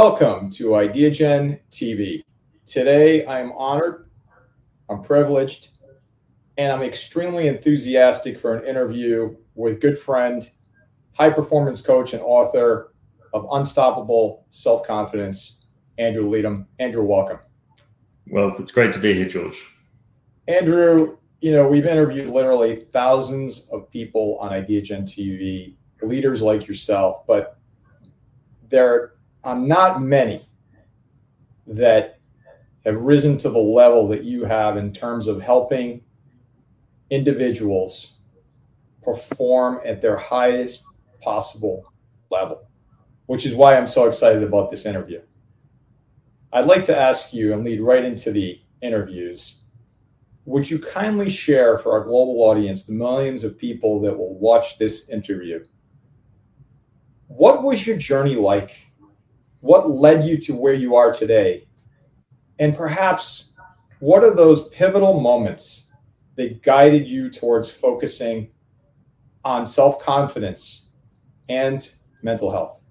Welcome to IdeaGen TV. Today, I'm honored, I'm privileged, and I'm extremely enthusiastic for an interview with good friend, high-performance coach and author of Unstoppable Self-Confidence, Andrew Leedham. Andrew, welcome. Well, it's great to be here, George. Andrew, you know, we've interviewed literally thousands of people on IdeaGen TV, leaders like yourself, but there are not many that have risen to the level that you have in terms of helping individuals perform at their highest possible level, which is why I'm so excited about this interview. I'd like to ask you and lead right into the interviews. Would you kindly share for our global audience, the millions of people that will watch this interview, what was your journey like? What led you to where you are today? And perhaps what are those pivotal moments that guided you towards focusing on self-confidence and mental health?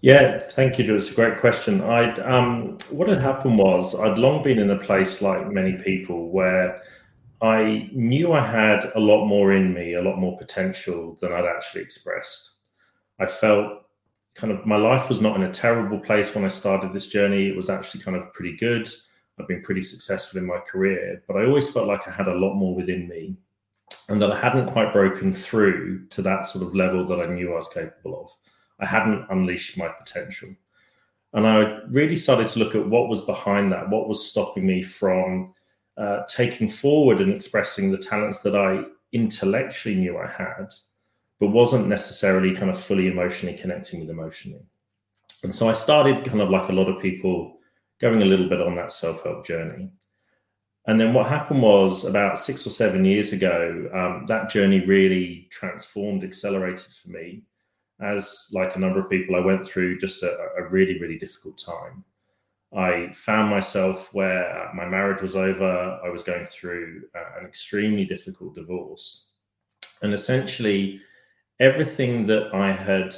Yeah, thank you, George. It's a great question. What had happened was I'd long been in a place like many people where I knew I had a lot more in me, a lot more potential than I'd actually expressed. I felt kind of my life was not in a terrible place when I started this journey. It was actually kind of pretty good. I've been pretty successful in my career, but I always felt like I had a lot more within me and that I hadn't quite broken through to that sort of level that I knew I was capable of. I hadn't unleashed my potential. And I really started to look at what was behind that, what was stopping me from taking forward and expressing the talents that I intellectually knew I had, but wasn't necessarily kind of fully emotionally connecting with emotionally. And so I started kind of like a lot of people going a little bit on that self-help journey. And then what happened was about 6 or 7 years ago, that journey really transformed, accelerated for me. As like a number of people, I went through just a really, really difficult time. I found myself where my marriage was over. I was going through an extremely difficult divorce. And essentially, everything that I had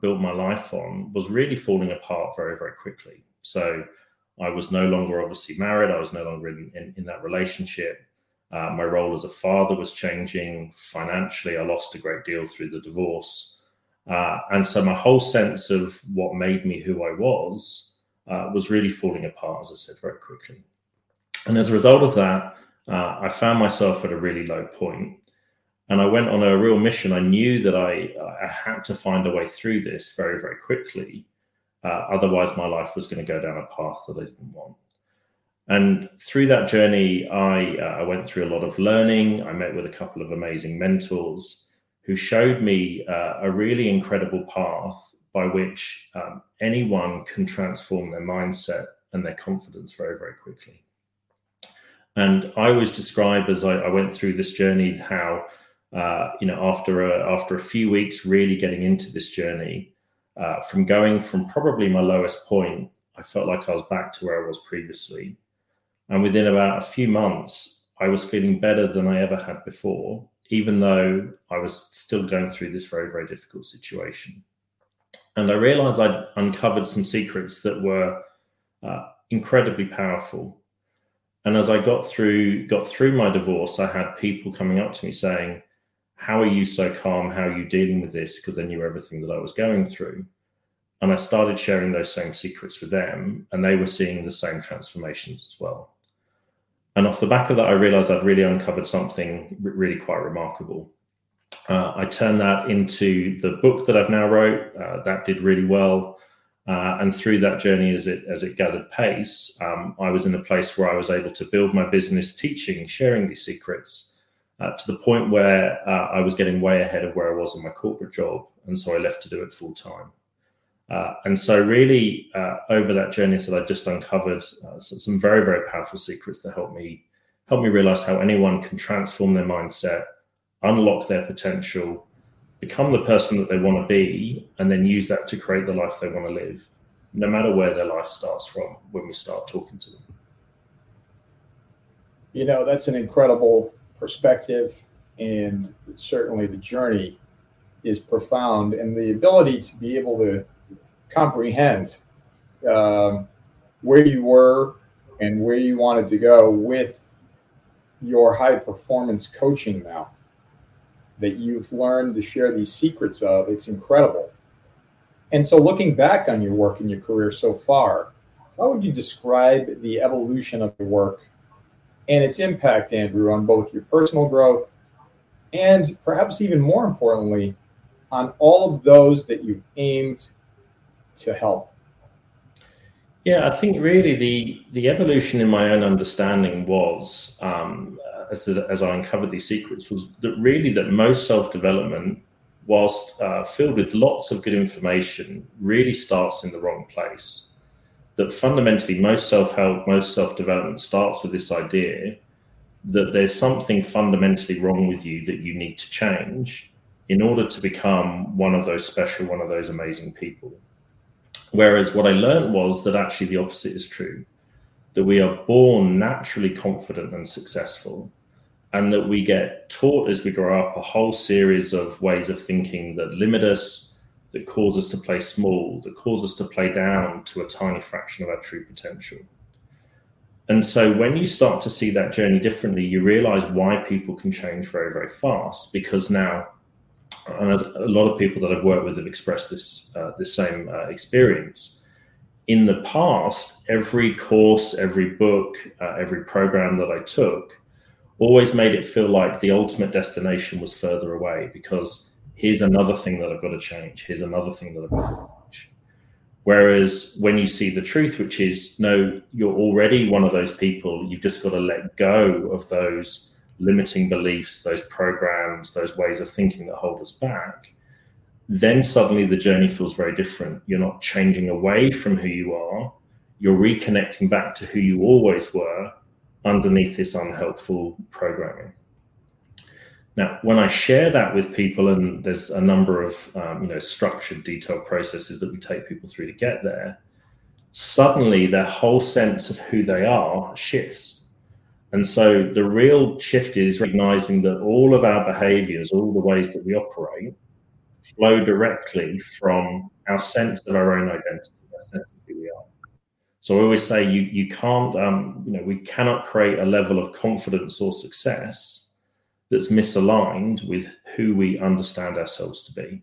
built my life on was really falling apart very, very quickly. So I was no longer obviously married. I was no longer in that relationship. My role as a father was changing. Financially, I lost a great deal through the divorce. And so my whole sense of what made me who I was really falling apart, as I said, very quickly. And as a result of that, I found myself at a really low point. And I went on a real mission. I knew that I had to find a way through this very, very quickly. Otherwise, my life was going to go down a path that I didn't want. And through that journey, I went through a lot of learning. I met with a couple of amazing mentors who showed me a really incredible path by which anyone can transform their mindset and their confidence very, very quickly. And I always describe as I went through this journey how, after a few weeks really getting into this journey, from going from probably my lowest point, I felt like I was back to where I was previously. And within about a few months, I was feeling better than I ever had before, even though I was still going through this very, very difficult situation. And I realized I'd uncovered some secrets that were incredibly powerful. And as I got through my divorce, I had people coming up to me saying, "How are you so calm? How are you dealing with this?" Because they knew everything that I was going through. And I started sharing those same secrets with them, and they were seeing the same transformations as well. And off the back of that, I realized I'd really uncovered something really quite remarkable. I turned that into the book that I've now wrote. That did really well. And through that journey, as it gathered pace, I was in a place where I was able to build my business, teaching, sharing these secrets to the point where I was getting way ahead of where I was in my corporate job. And so I left to do it full time. And so really, over that journey, I said I just uncovered some very, very powerful secrets that helped me realize how anyone can transform their mindset, unlock their potential, become the person that they want to be, and then use that to create the life they want to live, no matter where their life starts from when we start talking to them. You know, that's an incredible perspective, and certainly the journey is profound, and the ability to be able to comprehend where you were and where you wanted to go with your high performance coaching now that you've learned to share these secrets of. It's incredible. And so looking back on your work and your career so far, how would you describe the evolution of your work and its impact, Andrew, on both your personal growth and perhaps even more importantly, on all of those that you aimed to help? Yeah, I think really the evolution in my own understanding was, as I uncovered these secrets, was that really that most self-development, whilst filled with lots of good information, really starts in the wrong place. That fundamentally most self-help, most self-development starts with this idea that there's something fundamentally wrong with you that you need to change in order to become one of those special, one of those amazing people. Whereas what I learned was that actually the opposite is true, that we are born naturally confident and successful, and that we get taught as we grow up a whole series of ways of thinking that limit us, that cause us to play small, that cause us to play down to a tiny fraction of our true potential. And so when you start to see that journey differently, you realize why people can change very, very fast, because now, and a lot of people that I've worked with have expressed this this same experience. In the past, every course, every book, every program that I took always made it feel like the ultimate destination was further away, because here's another thing that I've got to change. Here's another thing that I've got to change. Whereas when you see the truth, which is, no, you're already one of those people. You've just got to let go of those limiting beliefs, those programs, those ways of thinking that hold us back, then suddenly the journey feels very different. You're not changing away from who you are. You're reconnecting back to who you always were underneath this unhelpful programming. Now, when I share that with people, and there's a number of structured, detailed processes that we take people through to get there, suddenly their whole sense of who they are shifts. And so the real shift is recognizing that all of our behaviors, all the ways that we operate, flow directly from our sense of our own identity, our sense of who we are. So I always say you can't, we cannot create a level of confidence or success that's misaligned with who we understand ourselves to be.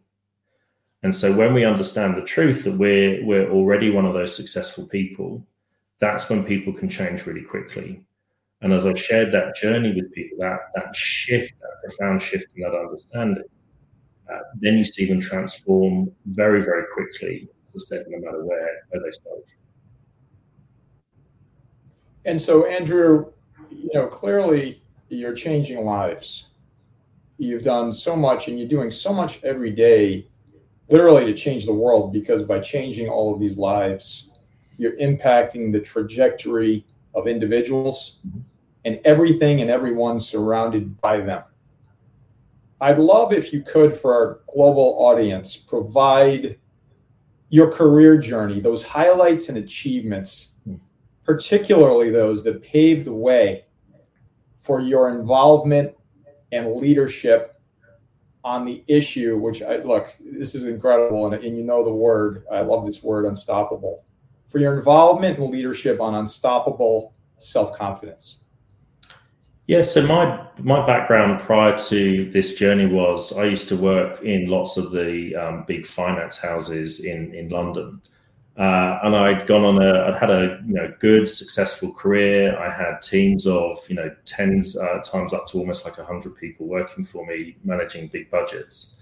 And so when we understand the truth that we're already one of those successful people, that's when people can change really quickly. And as I've shared that journey with people, that shift, that profound shift in that understanding, then you see them transform very, very quickly, as I said, no matter where they start. And so, Andrew, clearly you're changing lives. You've done so much, and you're doing so much every day, literally to change the world, because by changing all of these lives, you're impacting the trajectory of individuals and everything and everyone surrounded by them. I'd love if you could, for our global audience, provide your career journey, those highlights and achievements, particularly those that paved the way for your involvement and leadership on the issue, which this is incredible. And the word, I love this word, unstoppable. For your involvement and leadership on Unstoppable Self-Confidence. Yeah, so my background prior to this journey was I used to work in lots of the big finance houses in London. And I'd gone on I'd had a good, successful career. I had teams of, tens times up to almost like 100 people working for me, managing big budgets.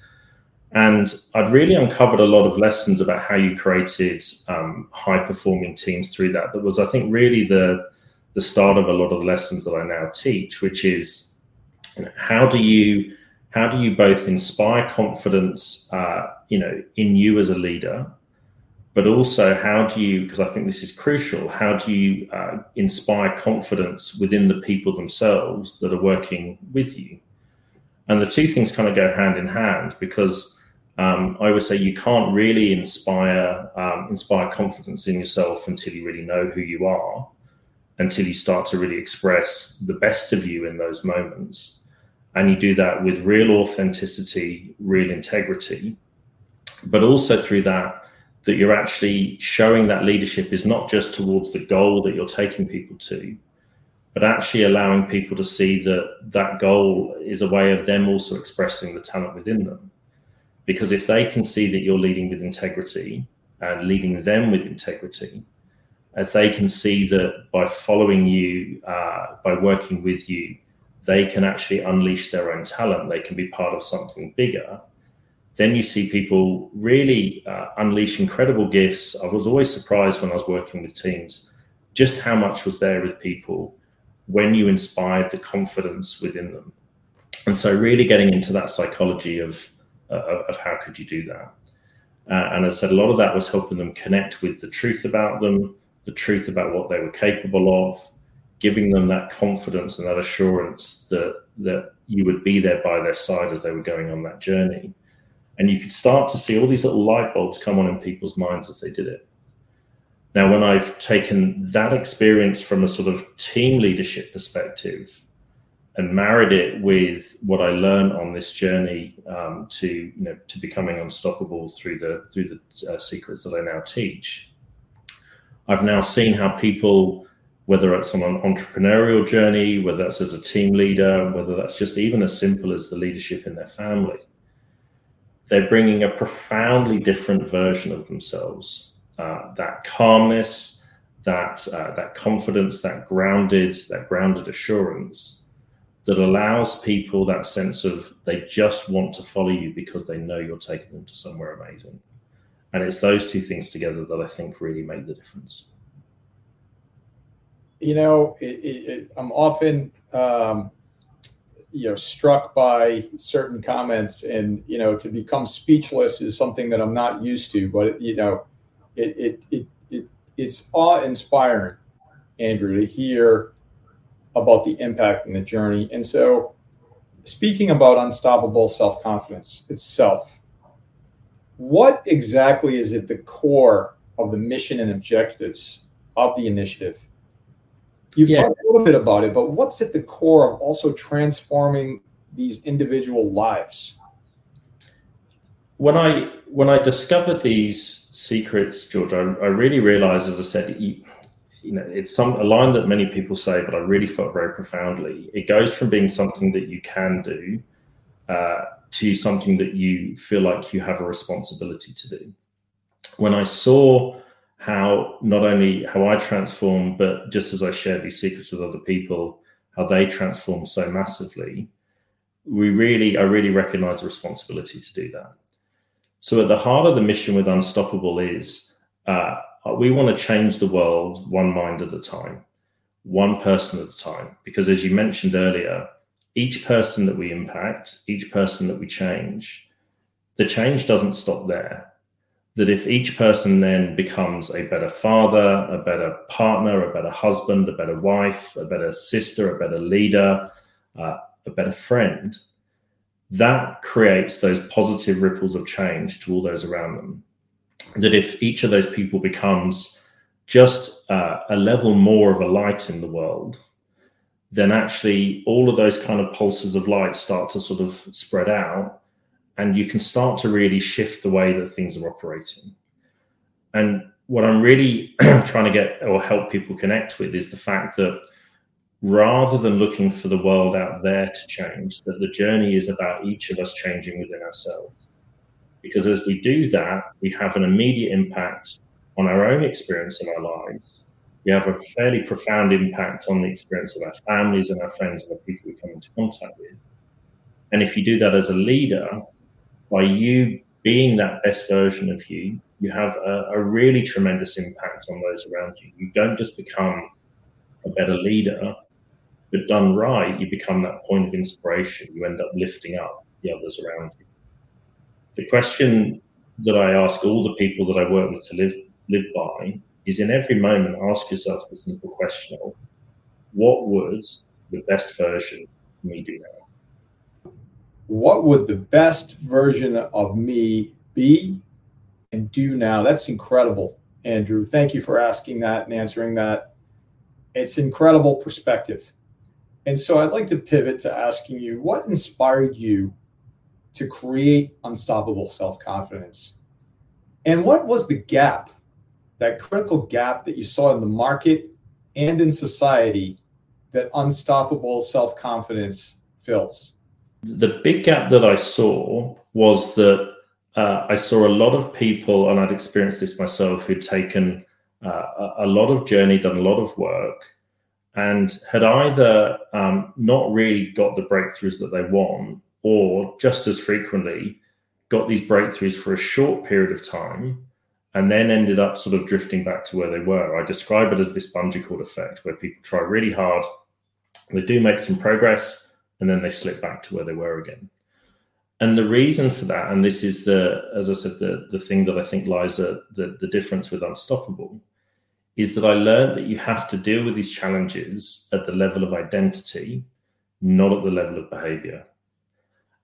And I'd really uncovered a lot of lessons about how you created high-performing teams through that. That was, I think, really the start of a lot of the lessons that I now teach, which is how do you both inspire confidence, in you as a leader, but also how do you, because I think this is crucial, how do you inspire confidence within the people themselves that are working with you? And the two things kind of go hand in hand, because I always say you can't really inspire confidence in yourself until you really know who you are, until you start to really express the best of you in those moments. And you do that with real authenticity, real integrity, but also through that, that you're actually showing that leadership is not just towards the goal that you're taking people to, but actually allowing people to see that that goal is a way of them also expressing the talent within them. Because if they can see that you're leading with integrity and leading them with integrity, if they can see that by following you, by working with you, they can actually unleash their own talent, they can be part of something bigger, then you see people really unleash incredible gifts. I was always surprised when I was working with teams, just how much was there with people when you inspired the confidence within them. And so really getting into that psychology of how could you do that? And as I said, a lot of that was helping them connect with the truth about them, the truth about what they were capable of, giving them that confidence and that assurance that you would be there by their side as they were going on that journey. And you could start to see all these little light bulbs come on in people's minds as they did it. Now, when I've taken that experience from a sort of team leadership perspective and married it with what I learned on this journey to becoming unstoppable through the secrets that I now teach, I've now seen how people, whether it's on an entrepreneurial journey, whether that's as a team leader, whether that's just even as simple as the leadership in their family, they're bringing a profoundly different version of themselves. That calmness, that confidence, that grounded assurance that allows people that sense of they just want to follow you because they know you're taking them to somewhere amazing. And it's those two things together that I think really make the difference. You know, I'm often struck by certain comments, and to become speechless is something that I'm not used to, but it's awe-inspiring, Andrew, to hear about the impact and the journey. And so, speaking about unstoppable self-confidence itself, what exactly is at the core of the mission and objectives of the initiative? You've talked a little bit about it, but what's at the core of also transforming these individual lives? When I discovered these secrets, George, I really realized, as I said, it's a line that many people say, but I really felt very profoundly. It goes from being something that you can do to something that you feel like you have a responsibility to do. When I saw how not only how I transformed, but just as I shared these secrets with other people, how they transformed so massively, I really recognized the responsibility to do that. So at the heart of the mission with Unstoppable is we want to change the world one mind at a time, one person at a time. Because as you mentioned earlier, each person that we impact, each person that we change, the change doesn't stop there. That if each person then becomes a better father, a better partner, a better husband, a better wife, a better sister, a better leader, a better friend, that creates those positive ripples of change to all those around them. That if each of those people becomes just a level more of a light in the world, then actually all of those kind of pulses of light start to sort of spread out, and you can start to really shift the way that things are operating. And what I'm really trying to get or help people connect with is the fact that rather than looking for the world out there to change, that the journey is about each of us changing within ourselves. Because as we do that, we have an immediate impact on our own experience in our lives. We have a fairly profound impact on the experience of our families and our friends and the people we come into contact with. And if you do that as a leader, by you being that best version of you, you have a really tremendous impact on those around you. You don't just become a better leader, but done right, you become that point of inspiration. You end up lifting up the others around you. The question that I ask all the people that I work with to live by is, in every moment, ask yourself the simple question of, what would the best version of me do now? What would the best version of me be and do now? That's incredible, Andrew. Thank you for asking that and answering that. It's incredible perspective. And so I'd like to pivot to asking you, what inspired you to create Unstoppable Self-Confidence? And what was the gap, that critical gap that you saw in the market and in society that unstoppable self-confidence fills? The big gap that I saw was that I saw a lot of people, and I'd experienced this myself, who'd taken a lot of journey, done a lot of work, and had either not really got the breakthroughs that they want, or just as frequently got these breakthroughs for a short period of time and then ended up sort of drifting back to where they were. I describe it as this bungee cord effect, where people try really hard, they do make some progress, and then they slip back to where they were again. And the reason for that, and this is the, as I said, the thing that I think lies at the difference with Unstoppable, is that I learned that you have to deal with these challenges at the level of identity, not at the level of behavior.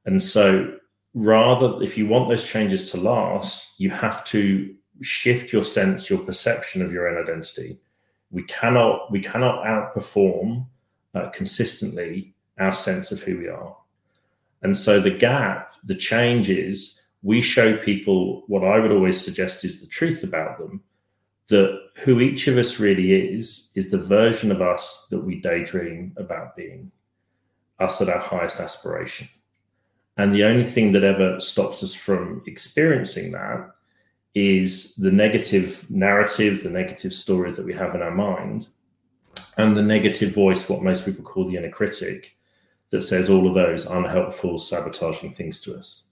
And so rather, if you want those changes to last, you have to shift your sense, your perception of your own identity. We cannot outperform consistently our sense of who we are. And so the gap, the change is, we show people what I would always suggest is the truth about them, that who each of us really is the version of us that we daydream about being, us at our highest aspiration. And the only thing that ever stops us from experiencing that is the negative narratives, the negative stories that we have in our mind, and the negative voice, what most people call the inner critic, that says all of those unhelpful, sabotaging things to us.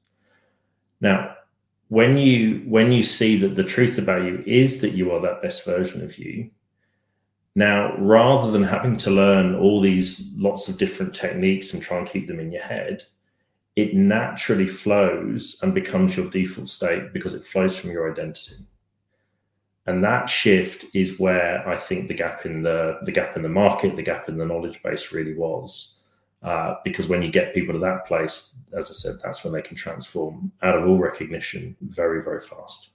Now, when you see that the truth about you is that you are that best version of you, now, rather than having to learn all these lots of different techniques and try and keep them in your head, it naturally flows and becomes your default state because it flows from your identity. And that shift is where I think the gap in the market, the gap in the knowledge base really was. Because when you get people to that place, as I said, that's when they can transform out of all recognition very, very fast.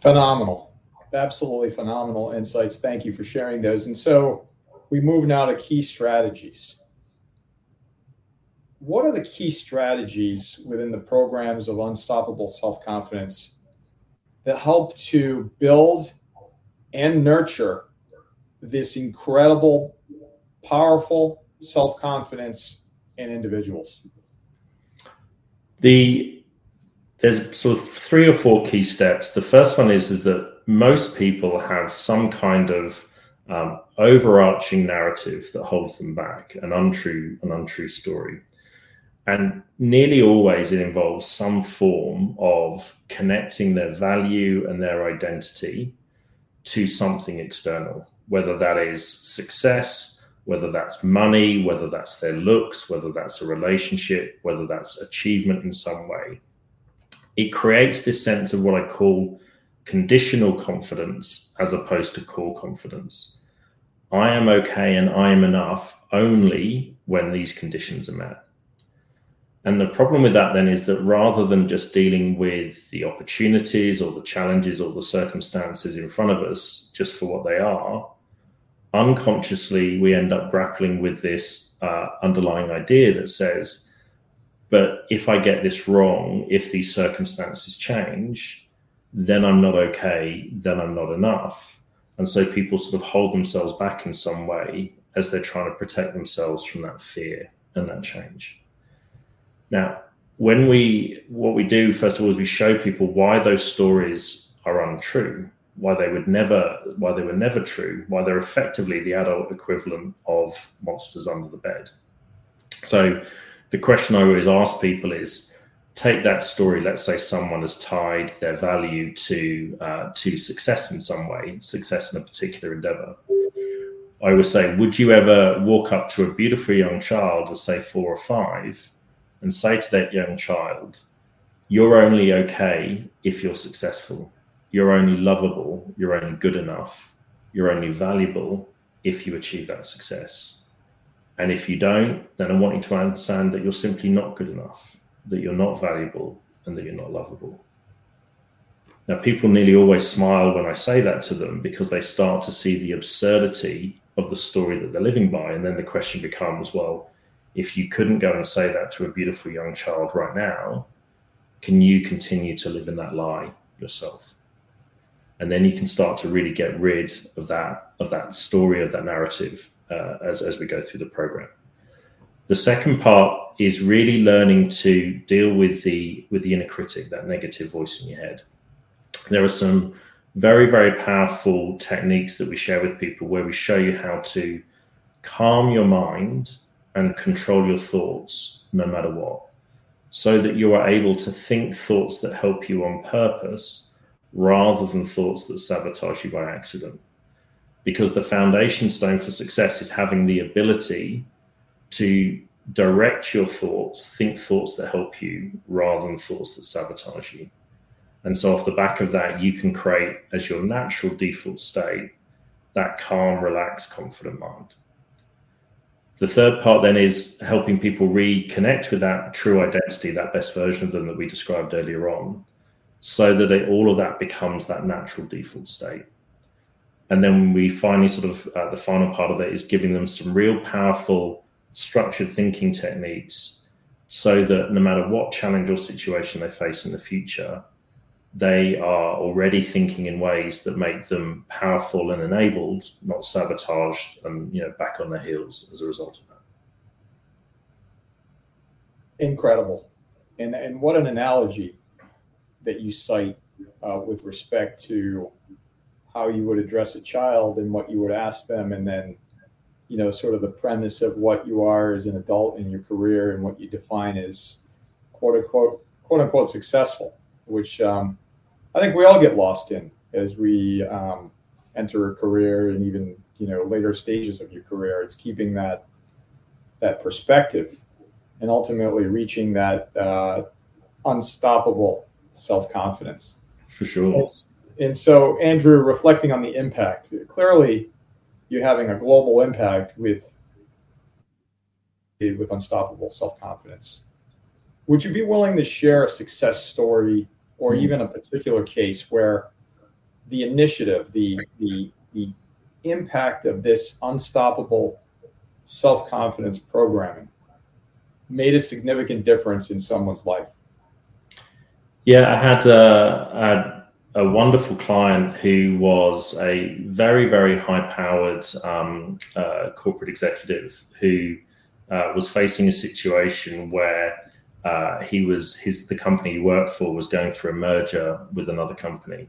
Phenomenal. Absolutely phenomenal insights. Thank you for sharing those. And so we move now to key strategies. What are the key strategies within the programs of Unstoppable Self-Confidence that help to build and nurture this incredible, powerful self-confidence in individuals? There's sort of 3 or 4 key steps. The first one is that most people have some kind of overarching narrative that holds them back, an untrue story. And nearly always it involves some form of connecting their value and their identity to something external, whether that is success, whether that's money, whether that's their looks, whether that's a relationship, whether that's achievement in some way. It creates this sense of what I call conditional confidence as opposed to core confidence. I am okay and I am enough only when these conditions are met. And the problem with that then is that rather than just dealing with the opportunities or the challenges or the circumstances in front of us just for what they are, unconsciously, we end up grappling with this underlying idea that says, but if I get this wrong, if these circumstances change, then I'm not okay, then I'm not enough. And so people sort of hold themselves back in some way as they're trying to protect themselves from that fear and that change. Now, what we do, first of all, is we show people why those stories are untrue, why they were never true, why they're effectively the adult equivalent of monsters under the bed. So the question I always ask people is, take that story, let's say someone has tied their value to success in some way, success in a particular endeavor. I always say, would you ever walk up to a beautiful young child of say 4 or 5 and say to that young child, you're only okay if you're successful. You're only lovable, you're only good enough, you're only valuable if you achieve that success. And if you don't, then I want you to understand that you're simply not good enough, that you're not valuable, and that you're not lovable. Now, people nearly always smile when I say that to them because they start to see the absurdity of the story that they're living by. And then the question becomes, well, if you couldn't go and say that to a beautiful young child right now, can you continue to live in that lie yourself? And then you can start to really get rid of that story, of that narrative, as we go through the program. The second part is really learning to deal with the inner critic, that negative voice in your head. There are some very, very powerful techniques that we share with people where we show you how to calm your mind and control your thoughts no matter what, so that you are able to think thoughts that help you on purpose rather than thoughts that sabotage you by accident. Because the foundation stone for success is having the ability to direct your thoughts, think thoughts that help you rather than thoughts that sabotage you. And so off the back of that, you can create as your natural default state that calm, relaxed, confident mind. The third part then is helping people reconnect with that true identity, that best version of them that we described earlier on, so that all of that becomes that natural default state. And then we finally the final part of it is giving them some real powerful structured thinking techniques so that no matter what challenge or situation they face in the future, they are already thinking in ways that make them powerful and enabled, not sabotaged and back on their heels as a result of that. Incredible. And what an analogy that you cite with respect to how you would address a child and what you would ask them, and then sort of the premise of what you are as an adult in your career and what you define as quote unquote successful, which I think we all get lost in as we enter a career and even, later stages of your career. It's keeping that perspective and ultimately reaching that unstoppable self-confidence. For sure. And so, Andrew, reflecting on the impact, clearly you're having a global impact with unstoppable self-confidence. Would you be willing to share a success story or even a particular case where the initiative, the impact of this unstoppable self-confidence programming made a significant difference in someone's life? Yeah, I had a wonderful client who was a very, very high-powered corporate executive who was facing a situation where the company he worked for was going through a merger with another company.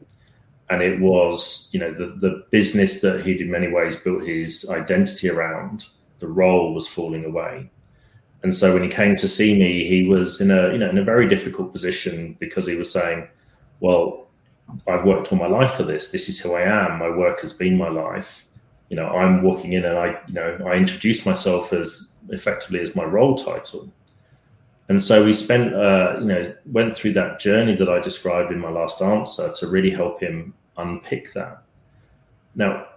And it was, the business that he'd in many ways built his identity around, the role was falling away. And so when he came to see me, he was in a very difficult position because he was saying, well, I've worked all my life for this. This is who I am. My work has been my life. I'm walking in and I introduce myself as effectively as my role title. And so we spent, went through that journey that I described in my last answer to really help him unpick that. Now,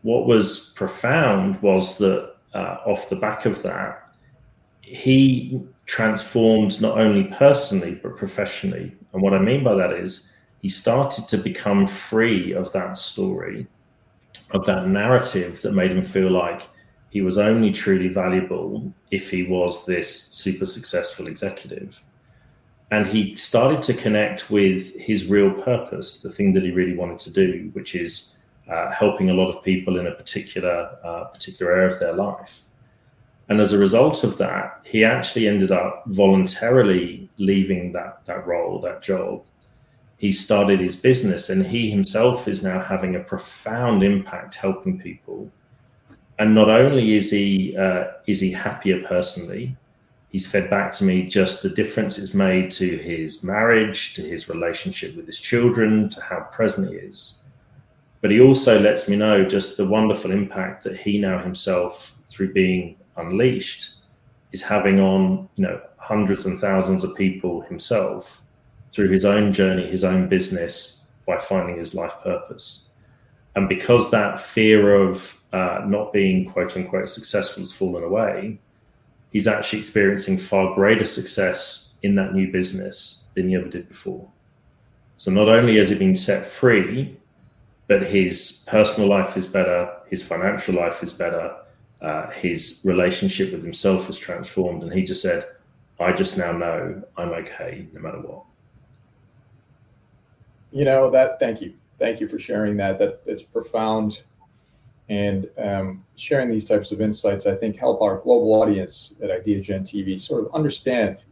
what was profound was that off the back of that, he transformed not only personally, but professionally. And what I mean by that is he started to become free of that story, of that narrative that made him feel like he was only truly valuable if he was this super successful executive. And he started to connect with his real purpose, the thing that he really wanted to do, which is helping a lot of people in a particular area of their life. And as a result of that, he actually ended up voluntarily leaving that role, that job. He started his business, and he himself is now having a profound impact helping people. And not only is he happier personally, he's fed back to me just the difference it's made to his marriage, to his relationship with his children, to how present he is. But he also lets me know just the wonderful impact that he now himself, through being unleashed, is having on hundreds and thousands of people himself through his own journey, his own business, by finding his life purpose. And because that fear of not being quote unquote successful has fallen away, he's actually experiencing far greater success in that new business than he ever did before. So not only has he been set free, but his personal life is better, his financial life is better, his relationship with himself was transformed, and he just said, I just now know I'm okay no matter what. you know, that, thank you for sharing that. That it's profound, and sharing these types of insights, I think, help our global audience at IdeaGen TV sort of understand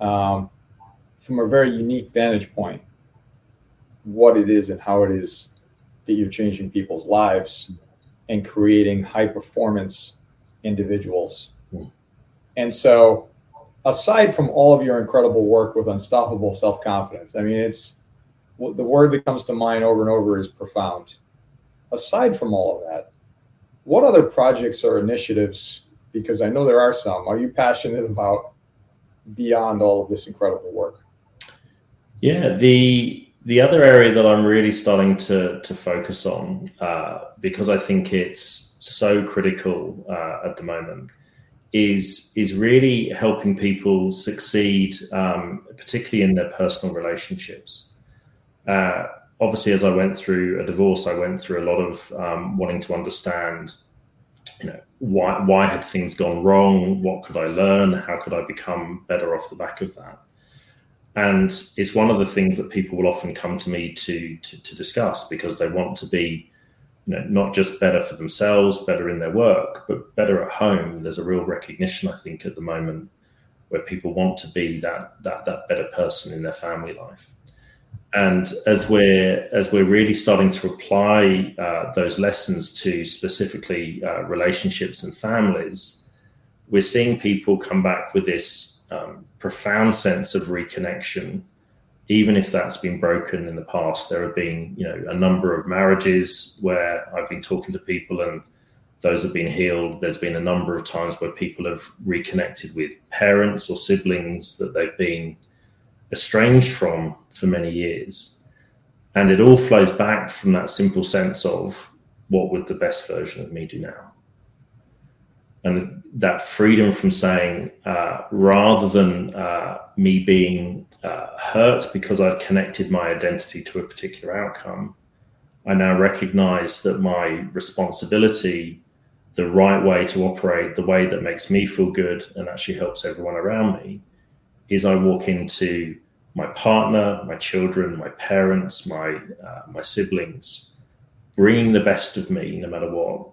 from a very unique vantage point what it is and how it is that you're changing people's lives and creating high performance individuals. And so, aside from all of your incredible work with Unstoppable Self-Confidence, I mean, it's the word that comes to mind over and over is profound. Aside from all of that, what other projects or initiatives, because I know there are some, are you passionate about beyond all of this incredible work? Yeah, the other area that I'm really starting to focus on, because I think it's so critical at the moment, is really helping people succeed, particularly in their personal relationships. Obviously, as I went through a divorce, I went through a lot of wanting to understand, you know, why had things gone wrong? What could I learn? How could I become better off the back of that? And it's one of the things that people will often come to me to discuss, because they want to be, you know, not just better for themselves, better in their work, but better at home. There's a real recognition, I think, at the moment where people want to be that better person in their family life. And as we're really starting to apply those lessons to specifically relationships and families, we're seeing people come back with this profound sense of reconnection. Even if that's been broken in the past, there have been, you know, a number of marriages where I've been talking to people and those have been healed. There's been a number of times where people have reconnected with parents or siblings that they've been estranged from for many years. And it all flows back from that simple sense of, what would the best version of me do now? And that freedom from saying, rather than me being hurt because I've connected my identity to a particular outcome, I now recognize that my responsibility, the right way to operate, the way that makes me feel good and actually helps everyone around me, is I walk into my partner, my children, my parents, my siblings, bringing the best of me no matter what,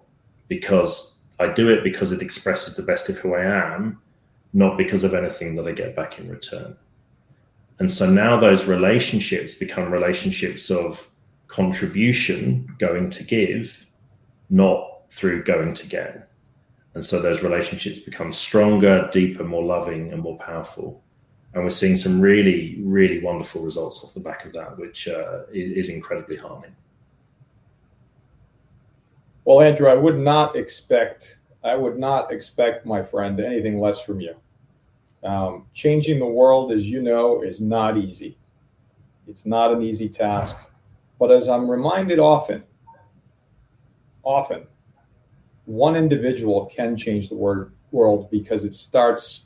because I do it because it expresses the best of who I am, not because of anything that I get back in return. And so now those relationships become relationships of contribution, going to give, not through going to get. And so those relationships become stronger, deeper, more loving, and more powerful. And we're seeing some really, really wonderful results off the back of that, which is incredibly heartening. Well, Andrew, I would not expect, my friend, anything less from you. Changing the world, as you know, is not easy. It's not an easy task. But as I'm reminded often, one individual can change the world because it starts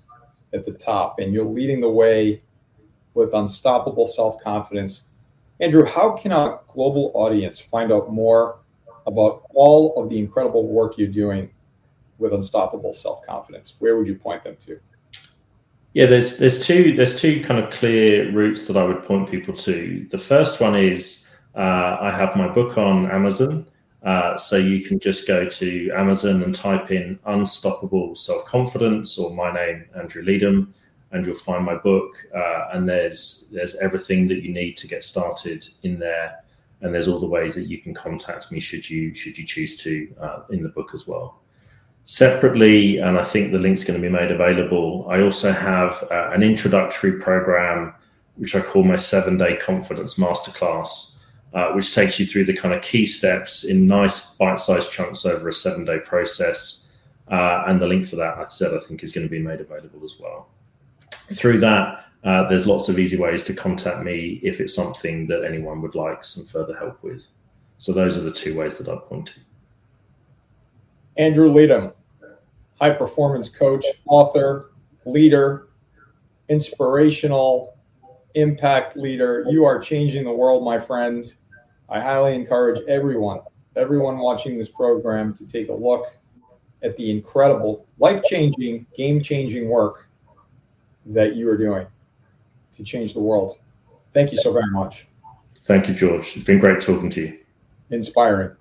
at the top, and you're leading the way with Unstoppable Self-Confidence. Andrew, how can our global audience find out more about all of the incredible work you're doing with Unstoppable Self-Confidence? Where would you point them to? Yeah, there's two kind of clear routes that I would point people to. The first one is I have my book on Amazon. So you can just go to Amazon and type in Unstoppable Self-Confidence or my name, Andrew Leedham, and you'll find my book. And there's everything that you need to get started in there. And there's all the ways that you can contact me should you choose to in the book as well. Separately, and I think the link's going to be made available, I also have an introductory program, which I call my 7-day confidence masterclass, which takes you through the kind of key steps in nice bite-sized chunks over a 7-day process. And the link for that, I said, I think is going to be made available as well. Through that, there's lots of easy ways to contact me if it's something that anyone would like some further help with. So those are the two ways that I'd point to. Andrew Leedham, high-performance coach, author, leader, inspirational impact leader. You are changing the world, my friend. I highly encourage everyone watching this program to take a look at the incredible, life-changing, game-changing work that you are doing to change the world. Thank you so very much. Thank you, George. It's been great talking to you. Inspiring.